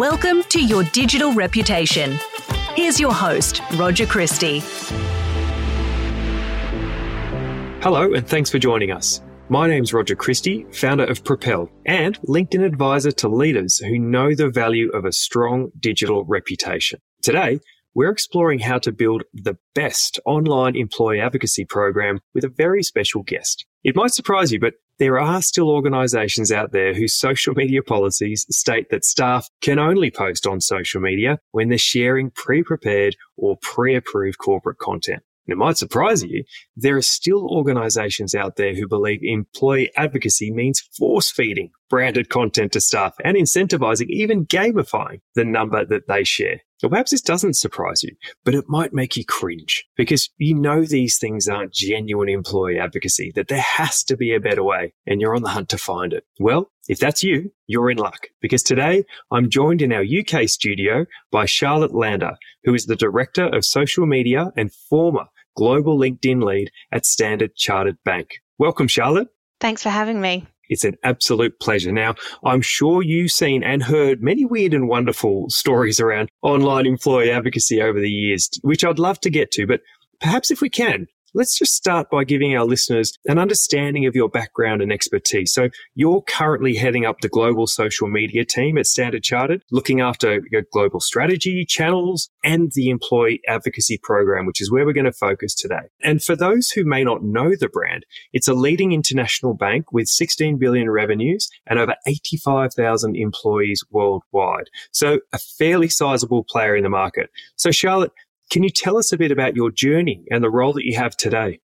Welcome to Your Digital Reputation. Here's your host, Roger Christie. Hello, and thanks for joining us. My name's Roger Christie, founder of Propel and LinkedIn advisor to leaders who know the value of a strong digital reputation. Today, we're exploring how to build the best online employee advocacy program with a very special guest. It might surprise you, but there are still organisations out there whose social media policies state that staff can only post on social media when they're sharing pre-prepared or pre-approved corporate content. And it might surprise you, there are still organisations out there who believe employee advocacy means force-feeding branded content to staff and incentivising, even gamifying, the number that they share. Or perhaps this doesn't surprise you, but it might make you cringe because you know these things aren't genuine employee advocacy, that there has to be a better way and you're on the hunt to find it. Well, if that's you, you're in luck because today I'm joined in our UK studio by Charlotte Lander, who is the Director of Social Media and former Global LinkedIn Lead at Standard Chartered Bank. Welcome, Charlotte. Thanks for having me. It's an absolute pleasure. Now, I'm sure you've seen and heard many weird and wonderful stories around online employee advocacy over the years, which I'd love to get to, but perhaps if we can, let's just start by giving our listeners an understanding of your background and expertise. So you're currently heading up the global social media team at Standard Chartered, looking after your global strategy, channels, and the employee advocacy program, which is where we're going to focus today. And for those who may not know the brand, it's a leading international bank with 16 billion revenues and over 85,000 employees worldwide. So a fairly sizable player in the market. So Charlotte, can you tell us a bit about your journey and the role that you have today?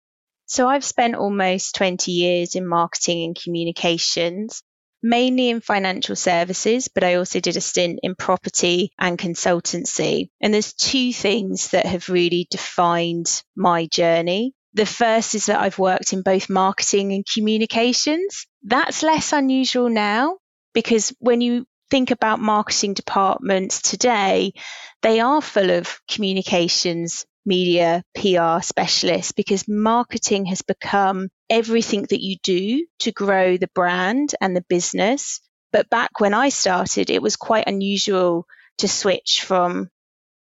So I've spent almost 20 years in marketing and communications, mainly in financial services, but I also did a stint in property and consultancy. And there's two things that have really defined my journey. The first is that I've worked in both marketing and communications. That's less unusual now because when you think about marketing departments today, they are full of communications, media, PR specialists because marketing has become everything that you do to grow the brand and the business. But back when I started, it was quite unusual to switch from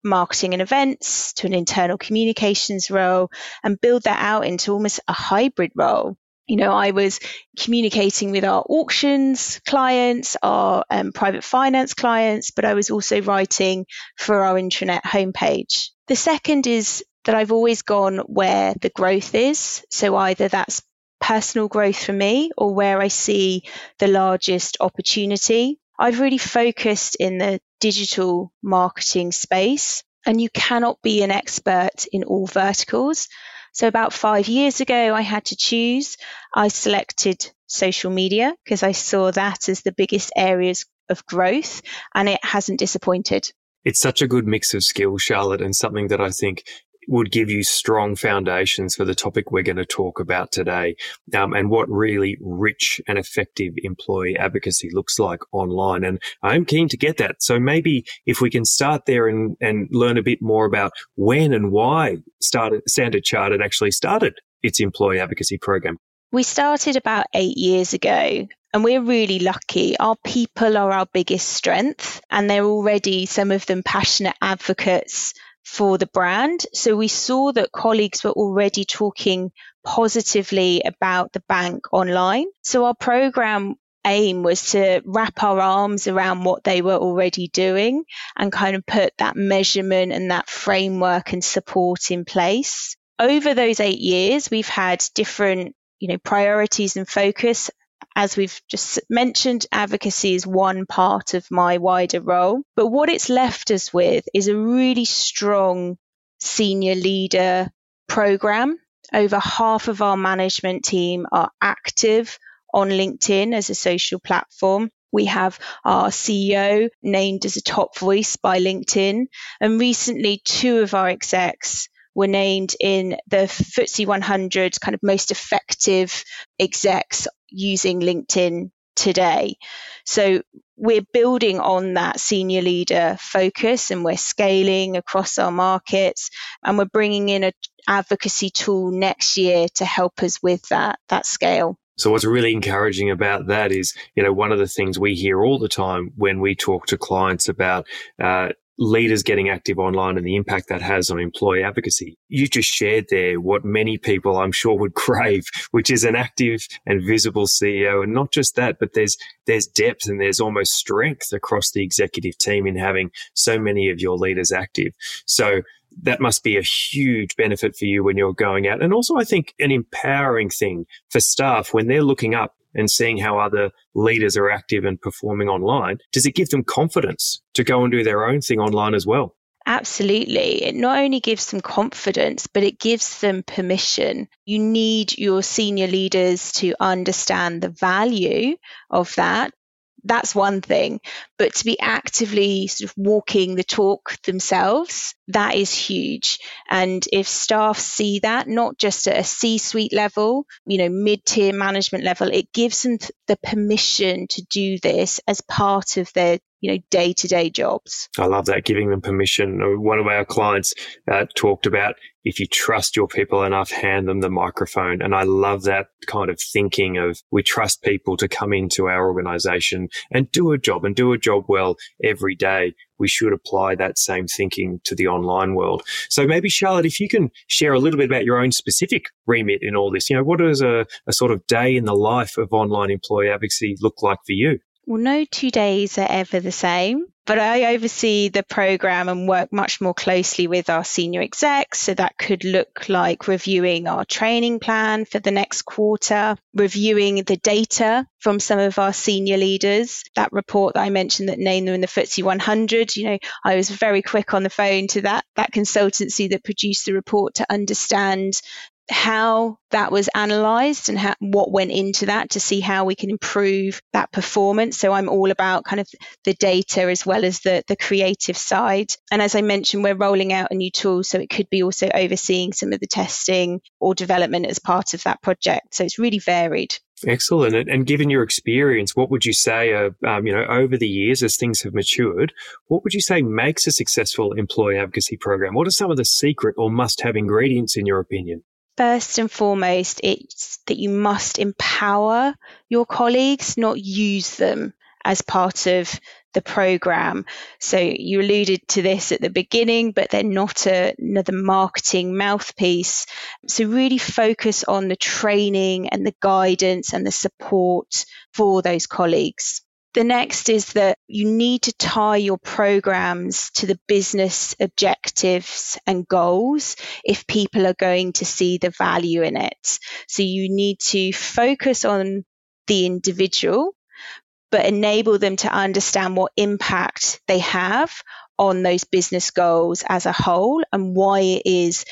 marketing and events to an internal communications role and build that out into almost a hybrid role. You know, I was communicating with our auctions clients, our private finance clients, but I was also writing for our intranet homepage. The second is that I've always gone where the growth is. So either that's personal growth for me or where I see the largest opportunity. I've really focused in the digital marketing space, and you cannot be an expert in all verticals. So about 5 years ago, I had to choose. I selected social media because I saw that as the biggest areas of growth, and it hasn't disappointed. It's such a good mix of skills, Charlotte, and something that I think would give you strong foundations for the topic we're going to talk about today, and what really rich and effective employee advocacy looks like online. And I'm keen to get that. So maybe if we can start there and learn a bit more about when and why Standard Chartered actually started its employee advocacy program. We started about 8 years ago. And we're really lucky. Our people are our biggest strength, and they're already, some of them, passionate advocates for the brand. So we saw that colleagues were already talking positively about the bank online. So our program aim was to wrap our arms around what they were already doing and kind of put that measurement and that framework and support in place. Over those 8 years, we've had different, priorities and focus. As we've just mentioned, advocacy is one part of my wider role, but what it's left us with is a really strong senior leader program. Over half of our management team are active on LinkedIn as a social platform. We have our CEO named as a top voice by LinkedIn, and recently two of our execs were named in the FTSE 100 kind of most effective execs using LinkedIn today. So we're building on that senior leader focus, and we're scaling across our markets, and we're bringing in an advocacy tool next year to help us with that scale. So what's really encouraging about that is, you know, one of the things we hear all the time when we talk to clients about leaders getting active online and the impact that has on employee advocacy. You just shared there what many people I'm sure would crave, which is an active and visible CEO. And not just that, but there's depth and there's almost strength across the executive team in having so many of your leaders active. So that must be a huge benefit for you when you're going out. And also, I think, an empowering thing for staff when they're looking up and seeing how other leaders are active and performing online. Does it give them confidence to go and do their own thing online as well? Absolutely. It not only gives them confidence, but it gives them permission. You need your senior leaders to understand the value of that. That's one thing. But to be actively sort of walking the talk themselves, that is huge. And if staff see that, not just at a C-suite level, you know, mid-tier management level, it gives them the permission to do this as part of their, you know, day-to-day jobs. I love that, giving them permission. One of our clients talked about, if you trust your people enough, hand them the microphone. And I love that kind of thinking of, we trust people to come into our organization and do a job and do a job well every day. We should apply that same thinking to the online world. So maybe, Charlotte, if you can share a little bit about your own specific remit in all this, you know, what does a sort of day in the life of online employee advocacy look like for you? Well, no 2 days are ever the same, but I oversee the program and work much more closely with our senior execs. So that could look like reviewing our training plan for the next quarter, reviewing the data from some of our senior leaders. That report that I mentioned that named them in the FTSE 100, you know, I was very quick on the phone to that consultancy that produced the report to understand how that was analysed and what went into that to see how we can improve that performance. So I'm all about kind of the data as well as the creative side. And as I mentioned, we're rolling out a new tool. So it could be also overseeing some of the testing or development as part of that project. So it's really varied. Excellent. And given your experience, what would you say, over the years as things have matured, what would you say makes a successful employee advocacy program? What are some of the secret or must-have ingredients in your opinion? First and foremost, it's that you must empower your colleagues, not use them as part of the program. So you alluded to this at the beginning, but they're not another marketing mouthpiece. So really focus on the training and the guidance and the support for those colleagues. The next is that you need to tie your programs to the business objectives and goals if people are going to see the value in it. So you need to focus on the individual, but enable them to understand what impact they have on those business goals as a whole and why it is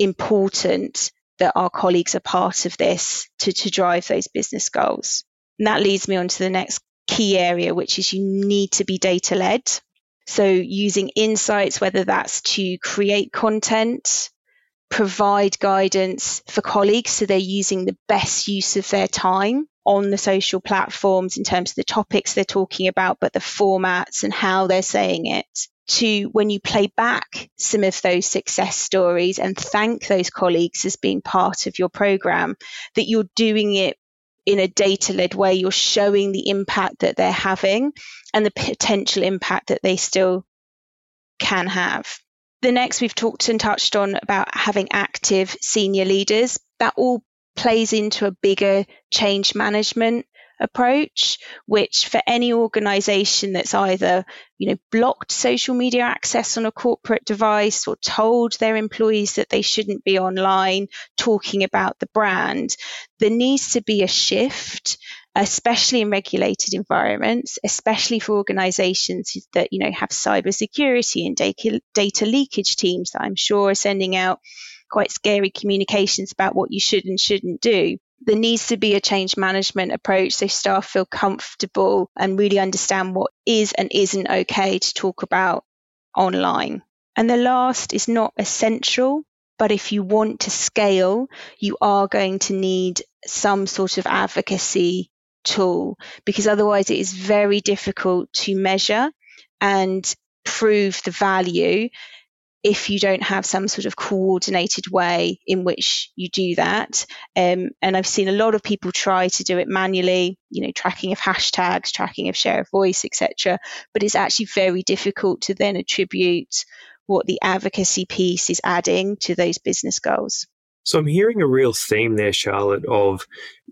important that our colleagues are part of this to drive those business goals. And that leads me on to the next key area, which is you need to be data-led. So using insights, whether that's to create content, provide guidance for colleagues so they're using the best use of their time on the social platforms in terms of the topics they're talking about, but the formats and how they're saying it. To when you play back some of those success stories and thank those colleagues as being part of your program, that you're doing it in a data-led way, you're showing the impact that they're having and the potential impact that they still can have. The next, we've talked and touched on about having active senior leaders. That all plays into a bigger change management approach, which for any organisation that's either, you know, blocked social media access on a corporate device or told their employees that they shouldn't be online talking about the brand, there needs to be a shift, especially in regulated environments, especially for organisations that, you know, have cybersecurity and data leakage teams that I'm sure are sending out quite scary communications about what you should and shouldn't do. There needs to be a change management approach so staff feel comfortable and really understand what is and isn't okay to talk about online. And the last is not essential, but if you want to scale, you are going to need some sort of advocacy tool, because otherwise it is very difficult to measure and prove the value if you don't have some sort of coordinated way in which you do that. And I've seen a lot of people try to do it manually, you know, tracking of hashtags, tracking of share of voice, etc. But it's actually very difficult to then attribute what the advocacy piece is adding to those business goals. So I'm hearing a real theme there, Charlotte, of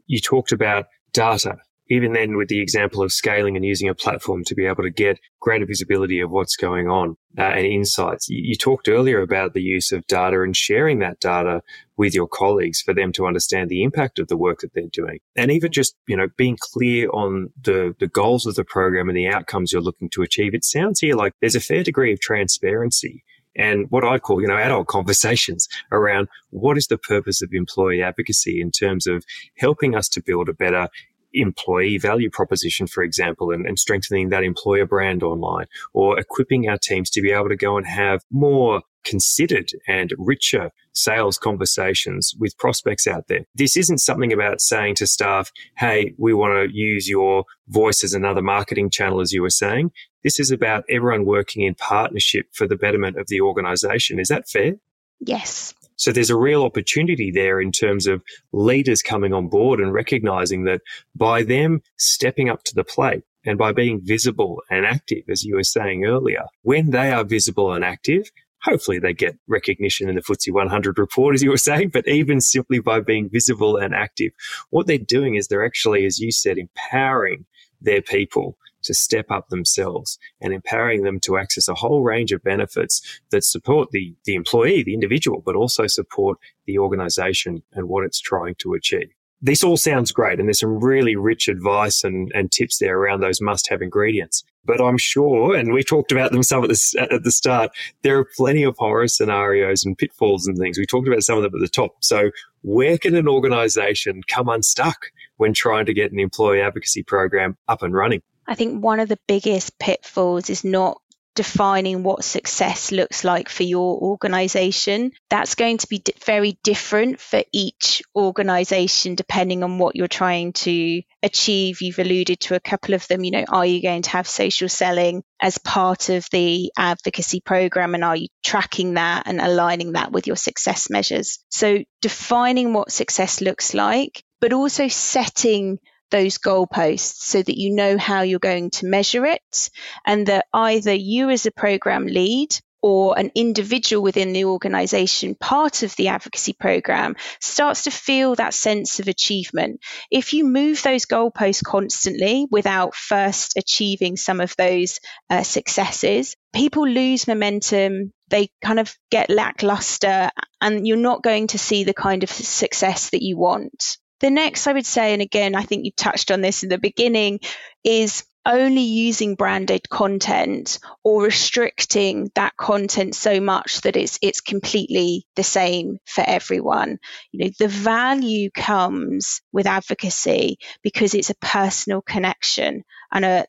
you talked about data, even then with the example of scaling and using a platform to be able to get greater visibility of what's going on and insights. You talked earlier about the use of data and sharing that data with your colleagues for them to understand the impact of the work that they're doing. And even just, you know, being clear on the goals of the program and the outcomes you're looking to achieve. It sounds here like there's a fair degree of transparency and what I call, you know, adult conversations around what is the purpose of employee advocacy in terms of helping us to build a better employee value proposition, for example, and strengthening that employer brand online, or equipping our teams to be able to go and have more considered and richer sales conversations with prospects out there. This isn't something about saying to staff, hey, we want to use your voice as another marketing channel, as you were saying. This is about everyone working in partnership for the betterment of the organisation. Is that fair? Yes. So there's a real opportunity there in terms of leaders coming on board and recognising that by them stepping up to the plate and by being visible and active, as you were saying earlier, when they are visible and active, hopefully they get recognition in the FTSE 100 report, as you were saying, but even simply by being visible and active, what they're doing is they're actually, as you said, empowering their people to step up themselves and empowering them to access a whole range of benefits that support the employee, the individual, but also support the organisation and what it's trying to achieve. This all sounds great, and there's some really rich advice and tips there around those must-have ingredients. But I'm sure, and we talked about them some at the start, there are plenty of horror scenarios and pitfalls and things. We talked about some of them at the top. So where can an organisation come unstuck when trying to get an employee advocacy program up and running? I think one of the biggest pitfalls is not defining what success looks like for your organisation. That's going to be very different for each organisation depending on what you're trying to achieve. You've alluded to a couple of them. You know, are you going to have social selling as part of the advocacy programme, and are you tracking that and aligning that with your success measures? So defining what success looks like, but also setting those goalposts so that you know how you're going to measure it, and that either you as a program lead or an individual within the organisation, part of the advocacy program, starts to feel that sense of achievement. If you move those goalposts constantly without first achieving some of those successes, people lose momentum, they kind of get lackluster, and you're not going to see the kind of success that you want. The next, I would say, and again, I think you touched on this in the beginning, is only using branded content or restricting that content so much that it's completely the same for everyone. You know, the value comes with advocacy because it's a personal connection and a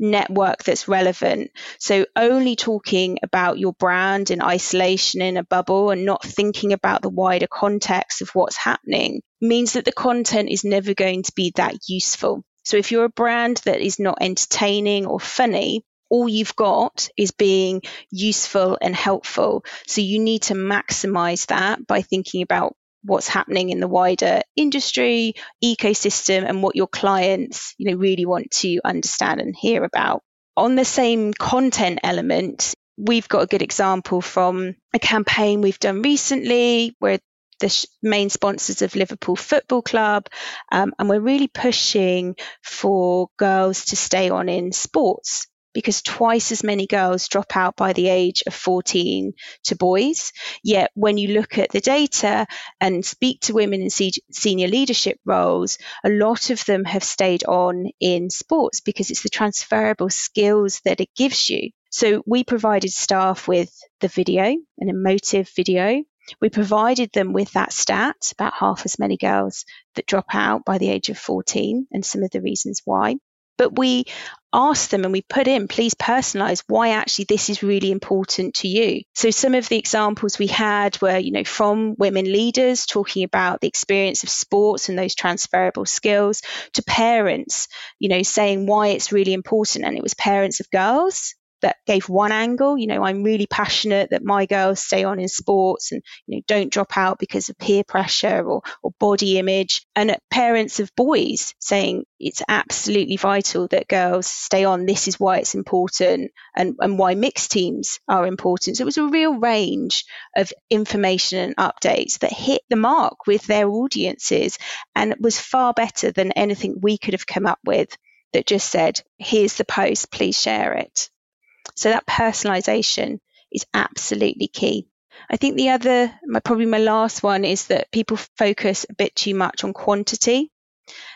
network that's relevant. So only talking about your brand in isolation in a bubble and not thinking about the wider context of what's happening means that the content is never going to be that useful. So if you're a brand that is not entertaining or funny, all you've got is being useful and helpful. So you need to maximize that by thinking about what's happening in the wider industry, ecosystem, and what your clients, you know, really want to understand and hear about. On the same content element, we've got a good example from a campaign we've done recently where the main sponsors of Liverpool Football Club, and we're really pushing for girls to stay on in sports, because twice as many girls drop out by the age of 14 to boys. Yet when you look at the data and speak to women in senior leadership roles, a lot of them have stayed on in sports because it's the transferable skills that it gives you. So we provided staff with the video, an emotive video. We provided them with that stat, about half as many girls that drop out by the age of 14 and some of the reasons why. But we asked them and we put in, please personalise why actually this is really important to you. So some of the examples we had were, you know, from women leaders talking about the experience of sports and those transferable skills, to parents, you know, saying why it's really important. And it was parents of girls that gave one angle. You know, I'm really passionate that my girls stay on in sports and, you know, don't drop out because of peer pressure or body image. And parents of boys saying it's absolutely vital that girls stay on. This is why it's important and why mixed teams are important. So it was a real range of information and updates that hit the mark with their audiences and was far better than anything we could have come up with that just said, here's the post, please share it. So that personalization is absolutely key. I think the other, probably my last one, is that people focus a bit too much on quantity.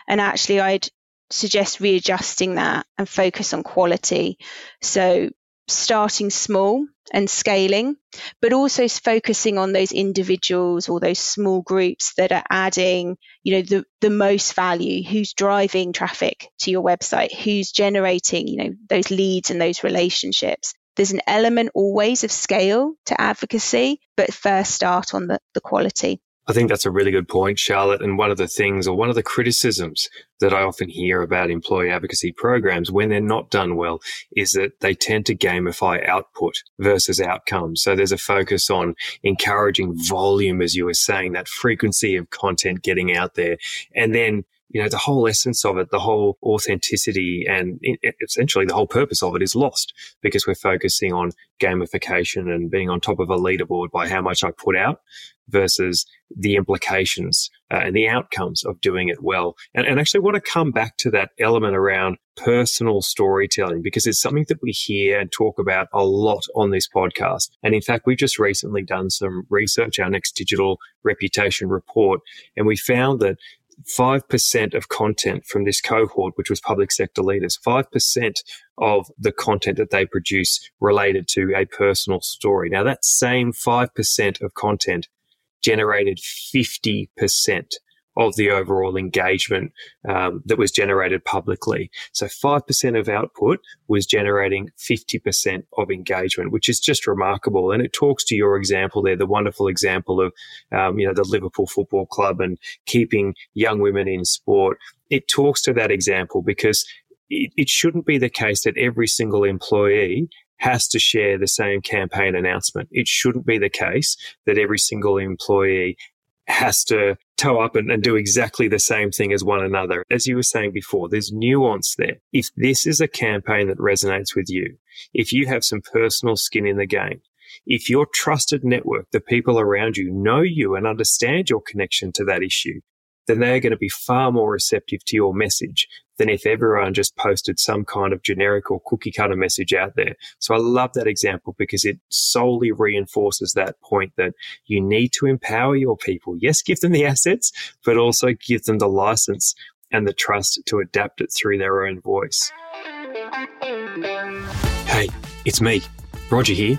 And actually, I'd suggest readjusting that and focus on quality. So starting small and scaling, but also focusing on those individuals or those small groups that are adding, you know, the most value, who's driving traffic to your website, who's generating, you know, those leads and those relationships. There's an element always of scale to advocacy, but first start on the quality. I think that's a really good point, Charlotte. And one of the things, or one of the criticisms that I often hear about employee advocacy programs when they're not done well, is that they tend to gamify output versus outcomes. So there's a focus on encouraging volume, as you were saying, that frequency of content getting out there. And then, you know, the whole essence of it, the whole authenticity and essentially the whole purpose of it is lost because we're focusing on gamification and being on top of a leaderboard by how much I put out versus the implications and the outcomes of doing it well. And actually want to come back to that element around personal storytelling, because it's something that we hear and talk about a lot on this podcast. And in fact, we've just recently done some research, our next digital reputation report, and we found that 5% of content from this cohort, which was public sector leaders, 5% of the content that they produce related to a personal story. Now, that same 5% of content generated 50% of the overall engagement that was generated publicly. So 5% of output was generating 50% of engagement, which is just remarkable. And it talks to your example there, the wonderful example of, you know, the Liverpool Football Club and keeping young women in sport. It talks to that example because it shouldn't be the case that every single employee has to share the same campaign announcement. It shouldn't be the case that every single employee has to toe up and do exactly the same thing as one another. As you were saying before, there's nuance there. If this is a campaign that resonates with you, if you have some personal skin in the game, if your trusted network, the people around you, know you and understand your connection to that issue, then they are going to be far more receptive to your message than if everyone just posted some kind of generic or cookie cutter message out there. So I love that example because it solely reinforces that point that you need to empower your people. Yes, give them the assets, but also give them the license and the trust to adapt it through their own voice. Hey, it's me, Roger here.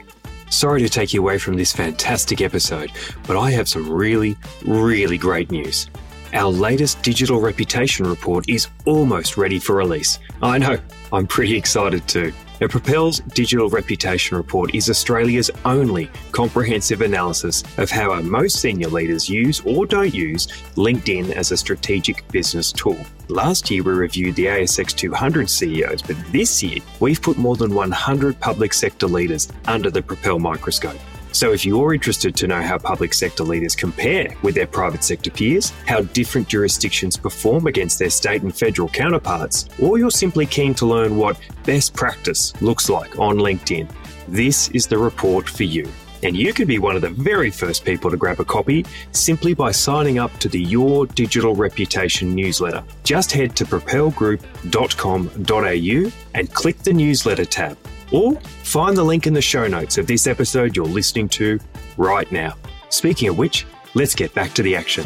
Sorry to take you away from this fantastic episode, but I have some really, really great news. Our latest digital reputation report is almost ready for release. I know, I'm pretty excited too. Now, Propel's Digital Reputation Report is Australia's only comprehensive analysis of how our most senior leaders use or don't use LinkedIn as a strategic business tool. Last year, we reviewed the ASX 200 CEOs, but this year, we've put more than 100 public sector leaders under the Propel microscope. So if you're interested to know how public sector leaders compare with their private sector peers, how different jurisdictions perform against their state and federal counterparts, or you're simply keen to learn what best practice looks like on LinkedIn, this is the report for you. And you can be one of the very first people to grab a copy simply by signing up to the Your Digital Reputation newsletter. Just head to propelgroup.com.au and click the newsletter tab. Or find the link in the show notes of this episode you're listening to right now. Speaking of which, let's get back to the action.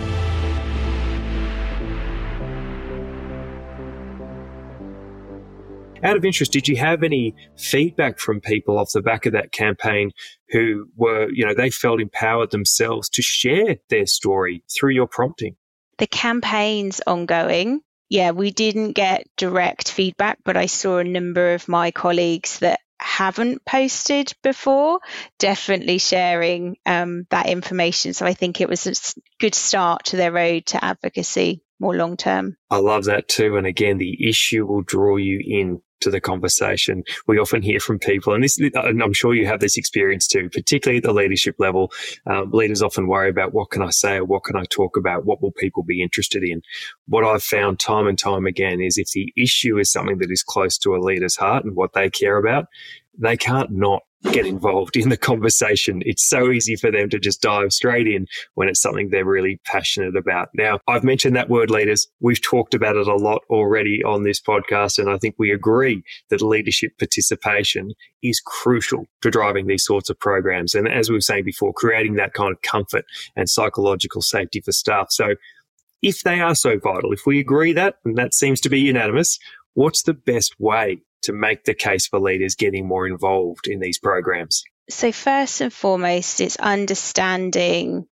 Out of interest, did you have any feedback from people off the back of that campaign who were, you know, they felt empowered themselves to share their story through your prompting? The campaign's ongoing. Yeah, we didn't get direct feedback, but I saw a number of my colleagues that haven't posted before, definitely sharing that information. So I think it was a good start to their road to advocacy more long term. I love that too. And again, the issue will draw you in to the conversation. We often hear from people, and this, and I'm sure you have this experience too, particularly at the leadership level. Leaders often worry about what can I say, or what can I talk about, what will people be interested in. What I've found time and time again is if the issue is something that is close to a leader's heart and what they care about, they can't not get involved in the conversation. It's so easy for them to just dive straight in when it's something they're really passionate about. Now, I've mentioned that word leaders. We've talked about it a lot already on this podcast, and I think we agree that leadership participation is crucial to driving these sorts of programs. And as we were saying before, creating that kind of comfort and psychological safety for staff. So if they are so vital, if we agree that, and that seems to be unanimous, what's the best way to make the case for leaders getting more involved in these programs? So first and foremost, it's understanding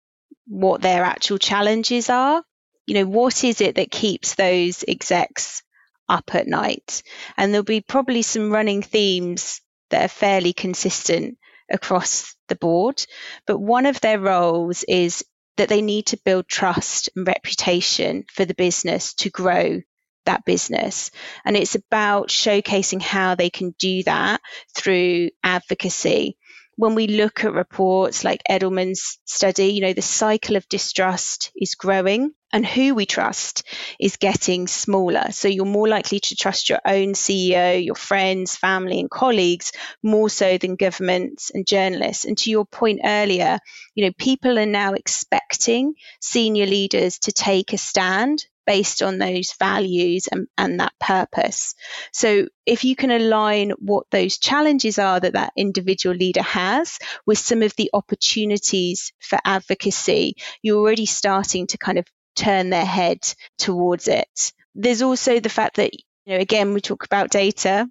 what their actual challenges are. You know, what is it that keeps those execs up at night? And there'll be probably some running themes that are fairly consistent across the board. But one of their roles is that they need to build trust and reputation for the business to grow that business. And it's about showcasing how they can do that through advocacy. When we look at reports like Edelman's study, you know, the cycle of distrust is growing and who we trust is getting smaller. So you're more likely to trust your own CEO, your friends, family and colleagues more so than governments and journalists. And to your point earlier, you know, people are now expecting senior leaders to take a stand based on those values and that purpose. So if you can align what those challenges are that that individual leader has with some of the opportunities for advocacy, you're already starting to kind of turn their head towards it. There's also the fact that, you know, again, we talk about data.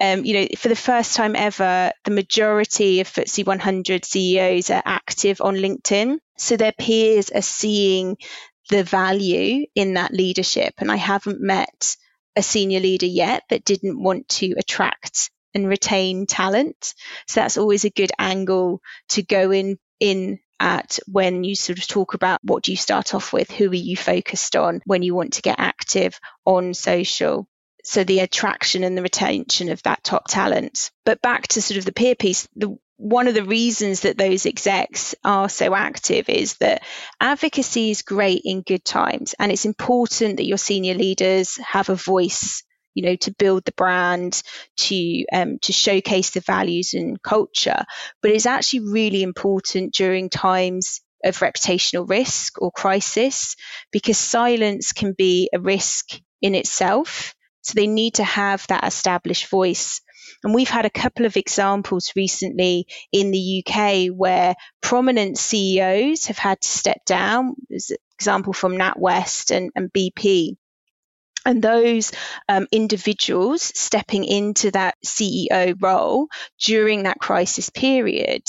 You know, for the first time ever, the majority of FTSE 100 CEOs are active on LinkedIn. So their peers are seeing the value in that leadership. And I haven't met a senior leader yet that didn't want to attract and retain talent. So that's always a good angle to go in at when you sort of talk about what do you start off with, who are you focused on when you want to get active on social. So the attraction and the retention of that top talent. But back to sort of the peer piece, one of the reasons that those execs are so active is that advocacy is great in good times, and it's important that your senior leaders have a voice, you know, to build the brand, to showcase the values and culture. But it's actually really important during times of reputational risk or crisis, because silence can be a risk in itself. So they need to have that established voice. And we've had a couple of examples recently in the UK where prominent CEOs have had to step down. There's an example from NatWest and BP. And those individuals stepping into that CEO role during that crisis period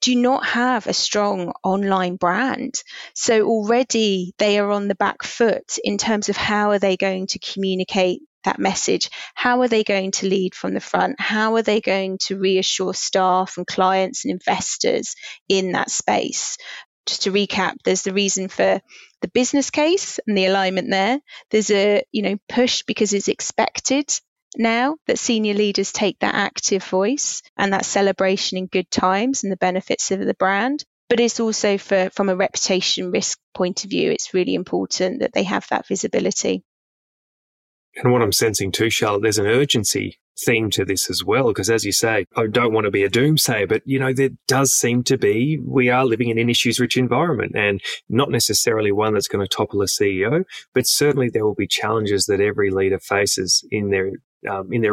do not have a strong online brand. So already they are on the back foot in terms of how are they going to communicate that message? How are they going to lead from the front? How are they going to reassure staff and clients and investors in that space? Just to recap, there's the reason for the business case and the alignment there. There's a, you know, push because it's expected now that senior leaders take that active voice and that celebration in good times and the benefits of the brand. But it's also from a reputation risk point of view, it's really important that they have that visibility. And what I'm sensing too, Charlotte, there's an urgency theme to this as well, because as you say, I don't want to be a doomsayer, but you know, there does seem to be, we are living in an issues-rich environment, and not necessarily one that's going to topple a CEO, but certainly there will be challenges that every leader faces in their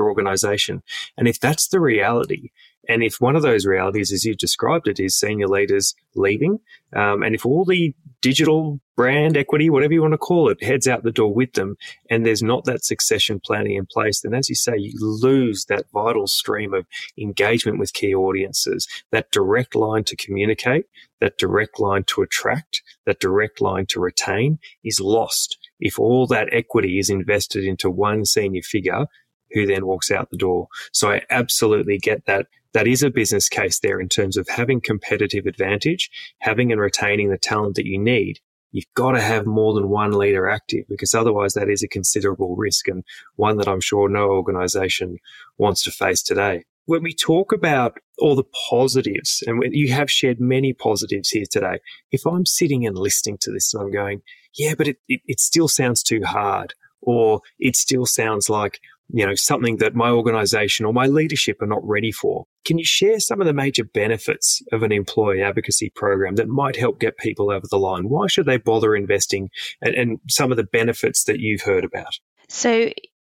organisation. And if that's the reality, and if one of those realities, as you described it, is senior leaders leaving, and if all the digital brand equity, whatever you want to call it, heads out the door with them, and there's not that succession planning in place, then as you say, you lose that vital stream of engagement with key audiences, that direct line to communicate, that direct line to attract, that direct line to retain is lost if all that equity is invested into one senior figure who then walks out the door. So I absolutely get that. That is a business case there in terms of having competitive advantage, having and retaining the talent that you need, you've got to have more than one leader active, because otherwise that is a considerable risk, and one that I'm sure no organisation wants to face today. When we talk about all the positives, and you have shared many positives here today, if I'm sitting and listening to this and I'm going, yeah, but it still sounds too hard, or it still sounds like, you know, something that my organisation or my leadership are not ready for. Can you share some of the major benefits of an employee advocacy program that might help get people over the line? Why should they bother investing, and some of the benefits that you've heard about? So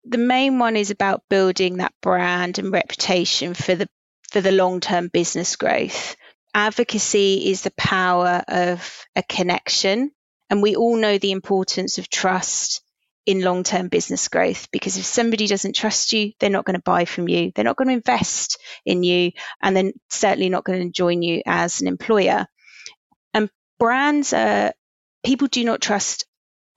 the main one is about building that brand and reputation for the long-term business growth. Advocacy is the power of a connection, and we all know the importance of trust in long-term business growth, because if somebody doesn't trust you, they're not going to buy from you, they're not going to invest in you, and then certainly not going to join you as an employer. And brands are, people do not trust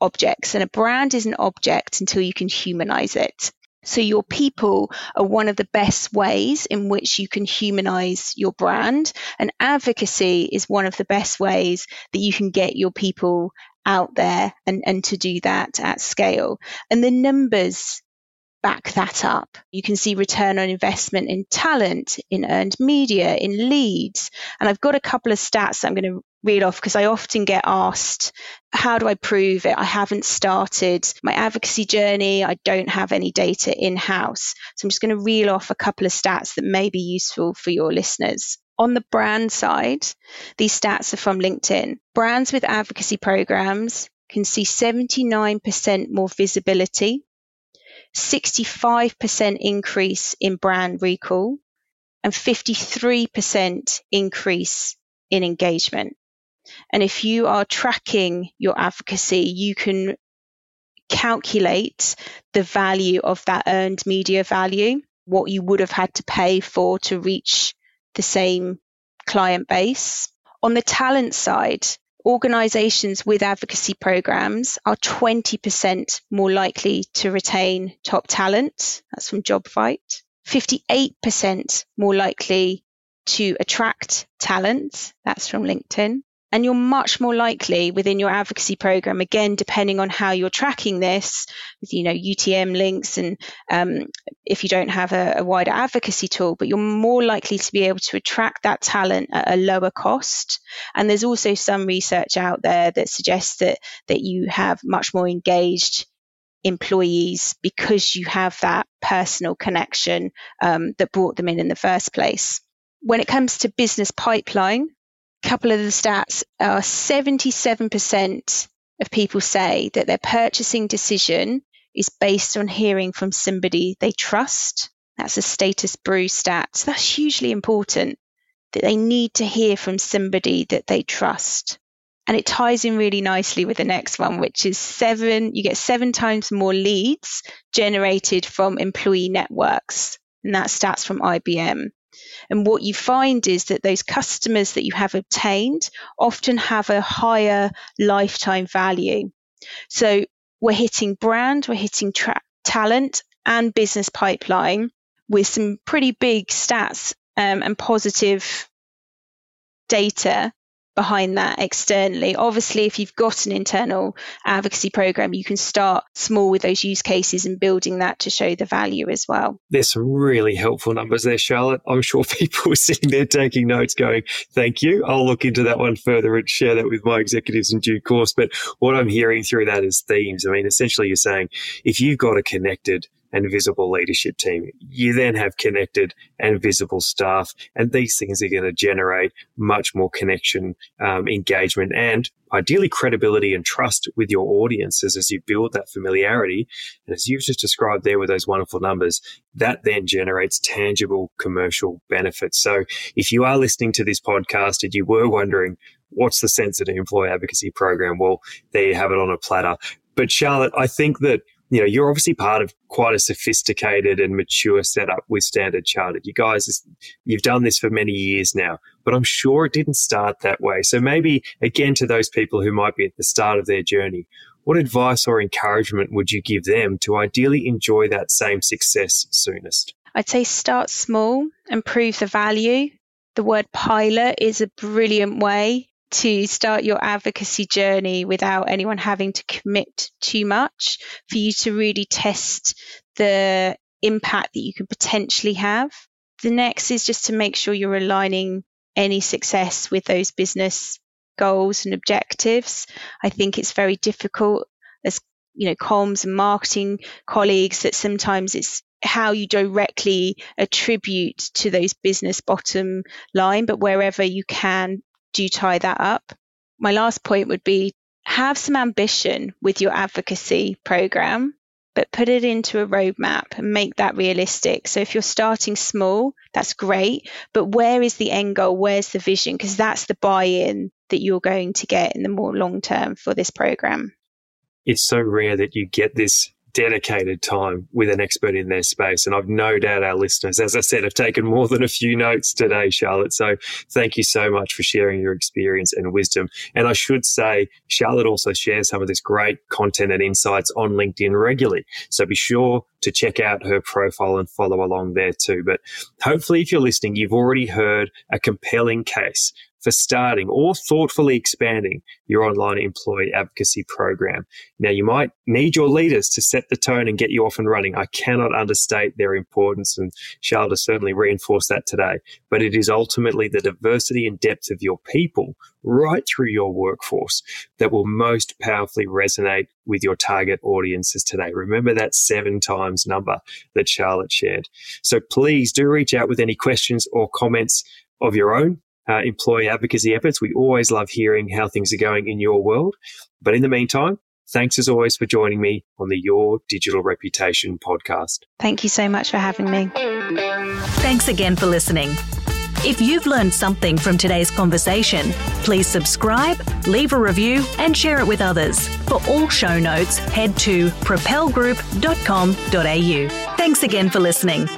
objects, and a brand is an object until you can humanize it. So your people are one of the best ways in which you can humanize your brand, and advocacy is one of the best ways that you can get your people out there and to do that at scale. And the numbers back that up. You can see return on investment in talent, in earned media, in leads. And I've got a couple of stats that I'm going to read off, because I often get asked, how do I prove it? I haven't started my advocacy journey. I don't have any data in-house. So I'm just going to reel off a couple of stats that may be useful for your listeners. On the brand side, these stats are from LinkedIn. Brands with advocacy programs can see 79% more visibility, 65% increase in brand recall, and 53% increase in engagement. And if you are tracking your advocacy, you can calculate the value of that earned media value, what you would have had to pay for to reach the same client base. On the talent side, organisations with advocacy programs are 20% more likely to retain top talent. That's from Jobvite. 58% more likely to attract talent. That's from LinkedIn. And you're much more likely within your advocacy program, again, depending on how you're tracking this, with, you know, UTM links and if you don't have a wider advocacy tool, but you're more likely to be able to attract that talent at a lower cost. And there's also some research out there that suggests that you have much more engaged employees because you have that personal connection that brought them in the first place. When it comes to business pipeline, couple of the stats are 77% of people say that their purchasing decision is based on hearing from somebody they trust. That's a Status Brew stat. So that's hugely important, that they need to hear from somebody that they trust. And it ties in really nicely with the next one, which is you get 7 times more leads generated from employee networks. And that stat's from IBM. And what you find is that those customers that you have obtained often have a higher lifetime value. So we're hitting brand, we're hitting talent and business pipeline with some pretty big stats and positive data behind that externally. Obviously, if you've got an internal advocacy program, you can start small with those use cases and building that to show the value as well. There's some really helpful numbers there, Charlotte. I'm sure people are sitting there taking notes going, thank you. I'll look into that one further and share that with my executives in due course. But what I'm hearing through that is themes. I mean, essentially you're saying if you've got a connected and visible leadership team, you then have connected and visible staff. And these things are going to generate much more connection, engagement, and ideally credibility and trust with your audiences as you build that familiarity. And as you've just described there with those wonderful numbers, that then generates tangible commercial benefits. So if you are listening to this podcast and you were wondering, what's the sense of an employee advocacy program? Well, there you have it on a platter. But Charlotte, I think that you're obviously part of quite a sophisticated and mature setup with Standard Chartered. You guys, you've done this for many years now, but I'm sure it didn't start that way. So maybe, again, to those people who might be at the start of their journey, what advice or encouragement would you give them to ideally enjoy that same success soonest? I'd say start small and prove the value. The word pilot is a brilliant way to start your advocacy journey without anyone having to commit too much, for you to really test the impact that you could potentially have. The next is just to make sure you're aligning any success with those business goals and objectives. I think it's very difficult as, you know, comms and marketing colleagues, that sometimes it's how you directly attribute to those business bottom line, but wherever you can, do tie that up. My last point would be, have some ambition with your advocacy program, but put it into a roadmap and make that realistic. So if you're starting small, that's great, but where is the end goal? Where's the vision? Because that's the buy-in that you're going to get in the more long term for this program. It's so rare that you get this dedicated time with an expert in their space. And I've no doubt our listeners, as I said, have taken more than a few notes today, Charlotte. So thank you so much for sharing your experience and wisdom. And I should say, Charlotte also shares some of this great content and insights on LinkedIn regularly. So be sure to check out her profile and follow along there too. But hopefully, if you're listening, you've already heard a compelling case for starting or thoughtfully expanding your online employee advocacy program. Now, you might need your leaders to set the tone and get you off and running. I cannot understate their importance, and Charlotte has certainly reinforced that today. But it is ultimately the diversity and depth of your people right through your workforce that will most powerfully resonate with your target audiences today. Remember that 7 times number that Charlotte shared. So please do reach out with any questions or comments of your own. Employee advocacy efforts. We always love hearing how things are going in your world. But in the meantime, thanks as always for joining me on the Your Digital Reputation podcast. Thank you so much for having me. Thanks again for listening. If you've learned something from today's conversation, please subscribe, leave a review, and share it with others. For all show notes, head to propelgroup.com.au. Thanks again for listening.